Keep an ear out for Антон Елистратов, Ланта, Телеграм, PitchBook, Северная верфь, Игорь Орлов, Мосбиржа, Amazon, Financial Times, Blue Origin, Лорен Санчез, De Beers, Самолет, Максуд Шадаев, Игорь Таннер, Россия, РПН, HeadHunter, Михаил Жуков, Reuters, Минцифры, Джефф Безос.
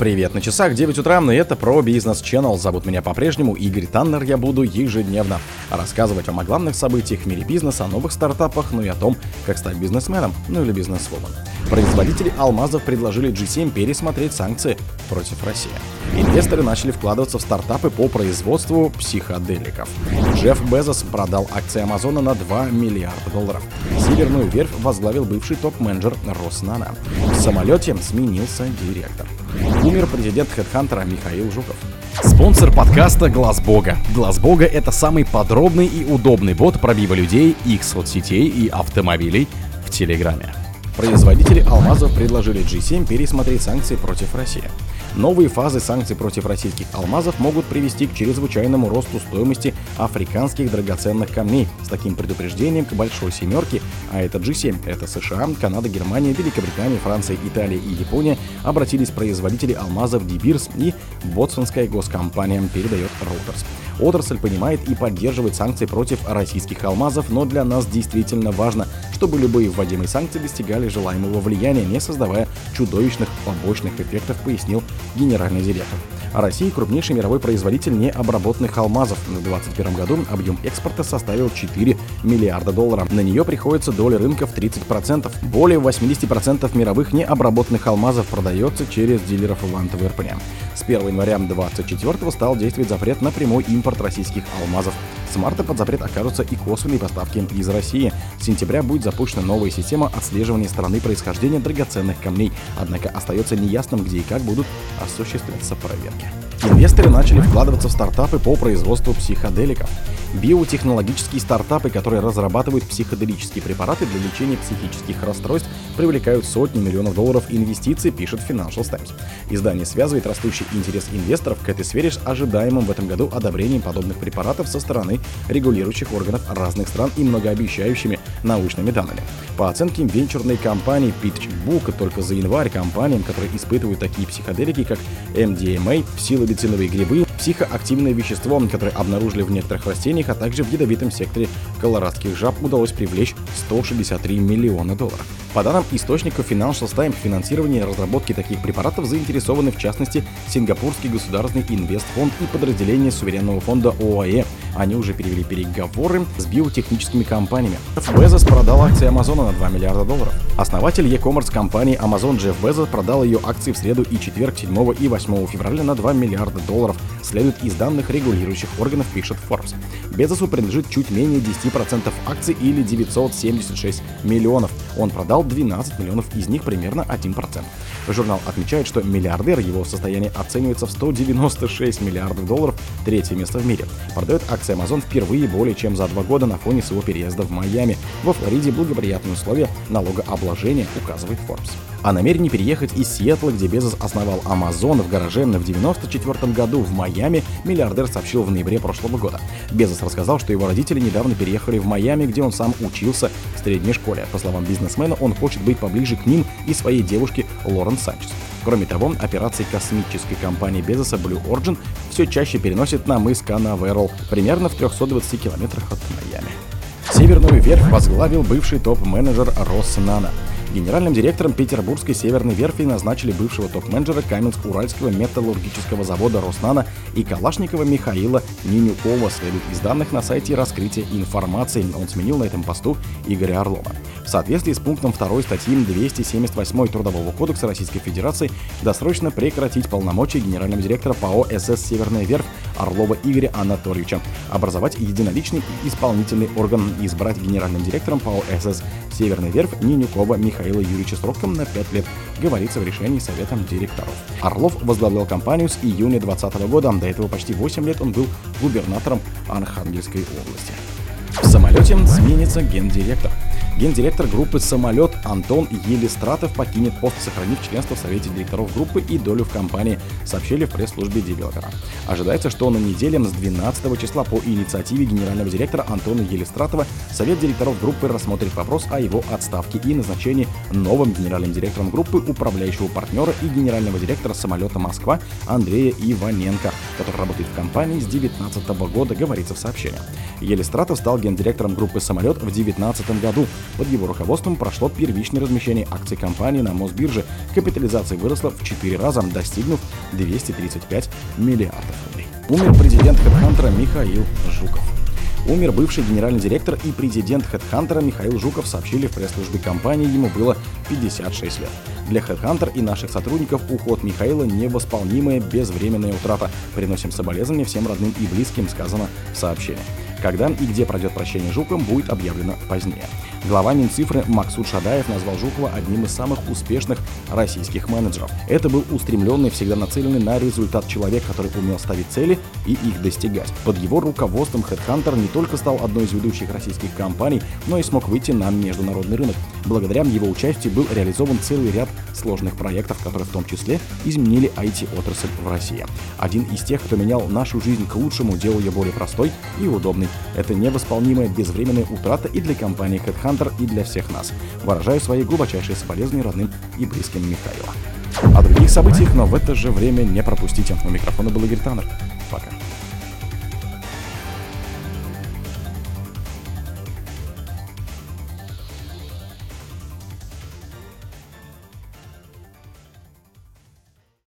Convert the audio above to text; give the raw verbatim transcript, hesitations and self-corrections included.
Привет, на часах девять утра, и это про Business Channel. Зовут меня по-прежнему Игорь Таннер. Я буду ежедневно рассказывать вам о главных событиях в мире бизнеса, о новых стартапах, ну и о том, как стать бизнесменом, ну или бизнесвумен. Производители алмазов предложили джи семь пересмотреть санкции против России. Инвесторы начали вкладываться в стартапы по производству психоделиков. Джефф Безос продал акции Амазона на два миллиарда долларов. Северную верфь возглавил бывший топ-менеджер Роснано. В самолете сменился директор. Умер президент HeadHunter Михаил Жуков. Спонсор подкаста «Глаз Бога». «Глаз Бога» — это самый подробный и удобный бот пробива людей, их соцсетей и автомобилей в Телеграме. Производители алмазов предложили джи семь пересмотреть санкции против России. Новые фазы санкций против российских алмазов могут привести к чрезвычайному росту стоимости африканских драгоценных камней. С таким предупреждением к большой семерке, а это джи семь, это США, Канада, Германия, Великобритания, Франция, Италия и Япония, обратились производители алмазов De Beers, и ботсванская госкомпания, передает Reuters. Отрасль понимает и поддерживает санкции против российских алмазов, но для нас действительно важно, чтобы любые вводимые санкции достигали желаемого влияния, не создавая чудовищных побочных эффектов, пояснил генеральный директор. Россия — крупнейший мировой производитель необработанных алмазов. В двадцать первом году объем экспорта составил четыре миллиарда долларов. На нее приходится доля рынка в тридцать процентов. Более восемьдесят процентов мировых необработанных алмазов продается через дилеров Ланта в эр пэ эн. С первого января двадцать четвёртого стал действовать запрет на прямой импорт российских алмазов. С марта под запрет окажутся и косвенные поставки из России. С сентября будет запущена новая система отслеживания страны происхождения драгоценных камней, однако остается неясным, где и как будут осуществляться проверки. Инвесторы начали вкладываться в стартапы по производству психоделиков. Биотехнологические стартапы, которые разрабатывают психоделические препараты для лечения психических расстройств, привлекают сотни миллионов долларов инвестиций, пишет Financial Times. Издание связывает растущий интерес инвесторов к этой сфере с ожидаемым в этом году одобрением подобных препаратов со стороны регулирующих органов разных стран и многообещающими научными данными. По оценке венчурной компании PitchBook, только за январь компаниям, которые испытывают такие психоделики, как эм ди эм а, псилобициновые грибы, психоактивное вещество, которое обнаружили в некоторых растениях, а также в ядовитом секторе колорадских жаб, удалось привлечь сто шестьдесят три миллиона долларов. По данным источников Financial Times, в финансировании разработки таких препаратов заинтересованы в частности Сингапурский государственный инвестфонд и подразделение суверенного фонда ОАЭ. Они уже перевели переговоры с биотехническими компаниями. Безос продал акции Амазона на два миллиарда долларов. Основатель e-commerce компании Amazon Джефф Безос продал ее акции в среду и четверг, седьмого и восьмого февраля, на два миллиарда долларов, следует из данных регулирующих органов, пишет Forbes. Безосу принадлежит чуть менее десяти процентов акций или девятьсот семьдесят шесть миллионов. Он продал двенадцать миллионов, из них примерно один процент. Журнал отмечает, что миллиардер, его состояние оценивается в сто девяносто шесть миллиардов долларов, третье место в мире. Продает акции Amazon впервые более чем за два года на фоне своего переезда в Майами. Во Флориде благоприятные условия налогообложения, указывает Forbes. О намерении переехать из Сиэтла, где Безос основал Amazon, в гараже в девяносто четвёртом году в Майами, миллиардер сообщил в ноябре прошлого года. Безос рассказал, что его родители недавно переехали в Майами, где он сам учился в средней школе. По словам бизнесмена, он хочет быть поближе к ним и своей девушке Лорен Санчез. Кроме того, операции космической компании Безоса Blue Origin все чаще переносит на мыс Канаверал, примерно в трёхстах двадцати километрах от Майами. Северную верфь возглавил бывший топ-менеджер Роснано. Генеральным директором петербургской Северной верфи назначили бывшего топ-менеджера Каменск-Уральского металлургического завода «Роснано» и Калашникова Михаила Нинюкова, следует из данных на сайте «Раскрытие информации». Он сменил на этом посту Игоря Орлова. В соответствии с пунктом второй статьи двести семьдесят восемь Трудового кодекса Российской Федерации досрочно прекратить полномочия генерального директора ПАО «СС Северная верфь» Орлова Игоря Анатольевича, образовать единоличный и исполнительный орган, избрать генеральным директором ПАО «СС Северная верфь» Нинюкова Михаила Юрьевича сроком на пять лет, говорится в решении Совета директоров. Орлов возглавлял компанию с июня двадцатого года, до этого почти восемь лет он был губернатором Архангельской области. В самолете сменится гендиректор. Гендиректор группы «Самолет» Антон Елистратов покинет пост, сохранив членство в Совете директоров группы и долю в компании, сообщили в пресс-службе девелопера. Ожидается, что на неделе с двенадцатого числа по инициативе генерального директора Антона Елистратова Совет директоров группы рассмотрит вопрос о его отставке и назначении новым генеральным директором группы управляющего партнера и генерального директора «Самолета Москва» Андрея Иваненко, который работает в компании с девятнадцатого года, говорится в сообщении. Елистратов стал гендиректором группы «Самолет» в две тысячи девятнадцатом году. Под его руководством прошло первичное размещение акций компании на Мосбирже. Капитализация выросла в четыре раза, достигнув двести тридцать пять миллиардов рублей. Умер президент HeadHunter Михаил Жуков. Умер бывший генеральный директор и президент HeadHunter Михаил Жуков, сообщили в пресс-службе компании, ему было пятьдесят шесть лет. Для HeadHunter и наших сотрудников уход Михаила – невосполнимая безвременная утрата. Приносим соболезнования всем родным и близким, сказано в сообщении. Когда и где пройдет прощение Жуковым, будет объявлено позднее. Глава Минцифры Максуд Шадаев назвал Жукова одним из самых успешных российских менеджеров. Это был устремленный, всегда нацеленный на результат человек, который умел ставить цели и их достигать. Под его руководством HeadHunter не только стал одной из ведущих российских компаний, но и смог выйти на международный рынок. Благодаря его участию был реализован целый ряд сложных проектов, которые в том числе изменили ай ти-отрасль в России. Один из тех, кто менял нашу жизнь к лучшему, делал ее более простой и удобной. Это невосполнимая безвременная утрата и для компании HeadHunter, и для всех нас. Выражаю свои глубочайшие соболезнования родным и близким Михаила. О других событиях, но в это же время не пропустите. У микрофона был Игорь Таннер. Пока.